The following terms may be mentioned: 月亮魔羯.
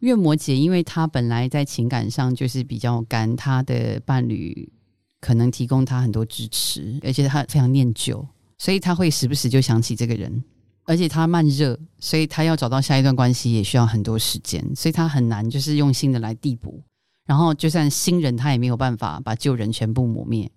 月魔姐因为她本来在情感上就是比较干，她的伴侣可能提供她很多支持，而且她非常念旧，所以她会时不时就想起这个人，而且她慢热，所以她要找到下一段关系也需要很多时间，所以她很难就是用新的来递补，然后就算新人她也没有办法把旧人全部抹灭，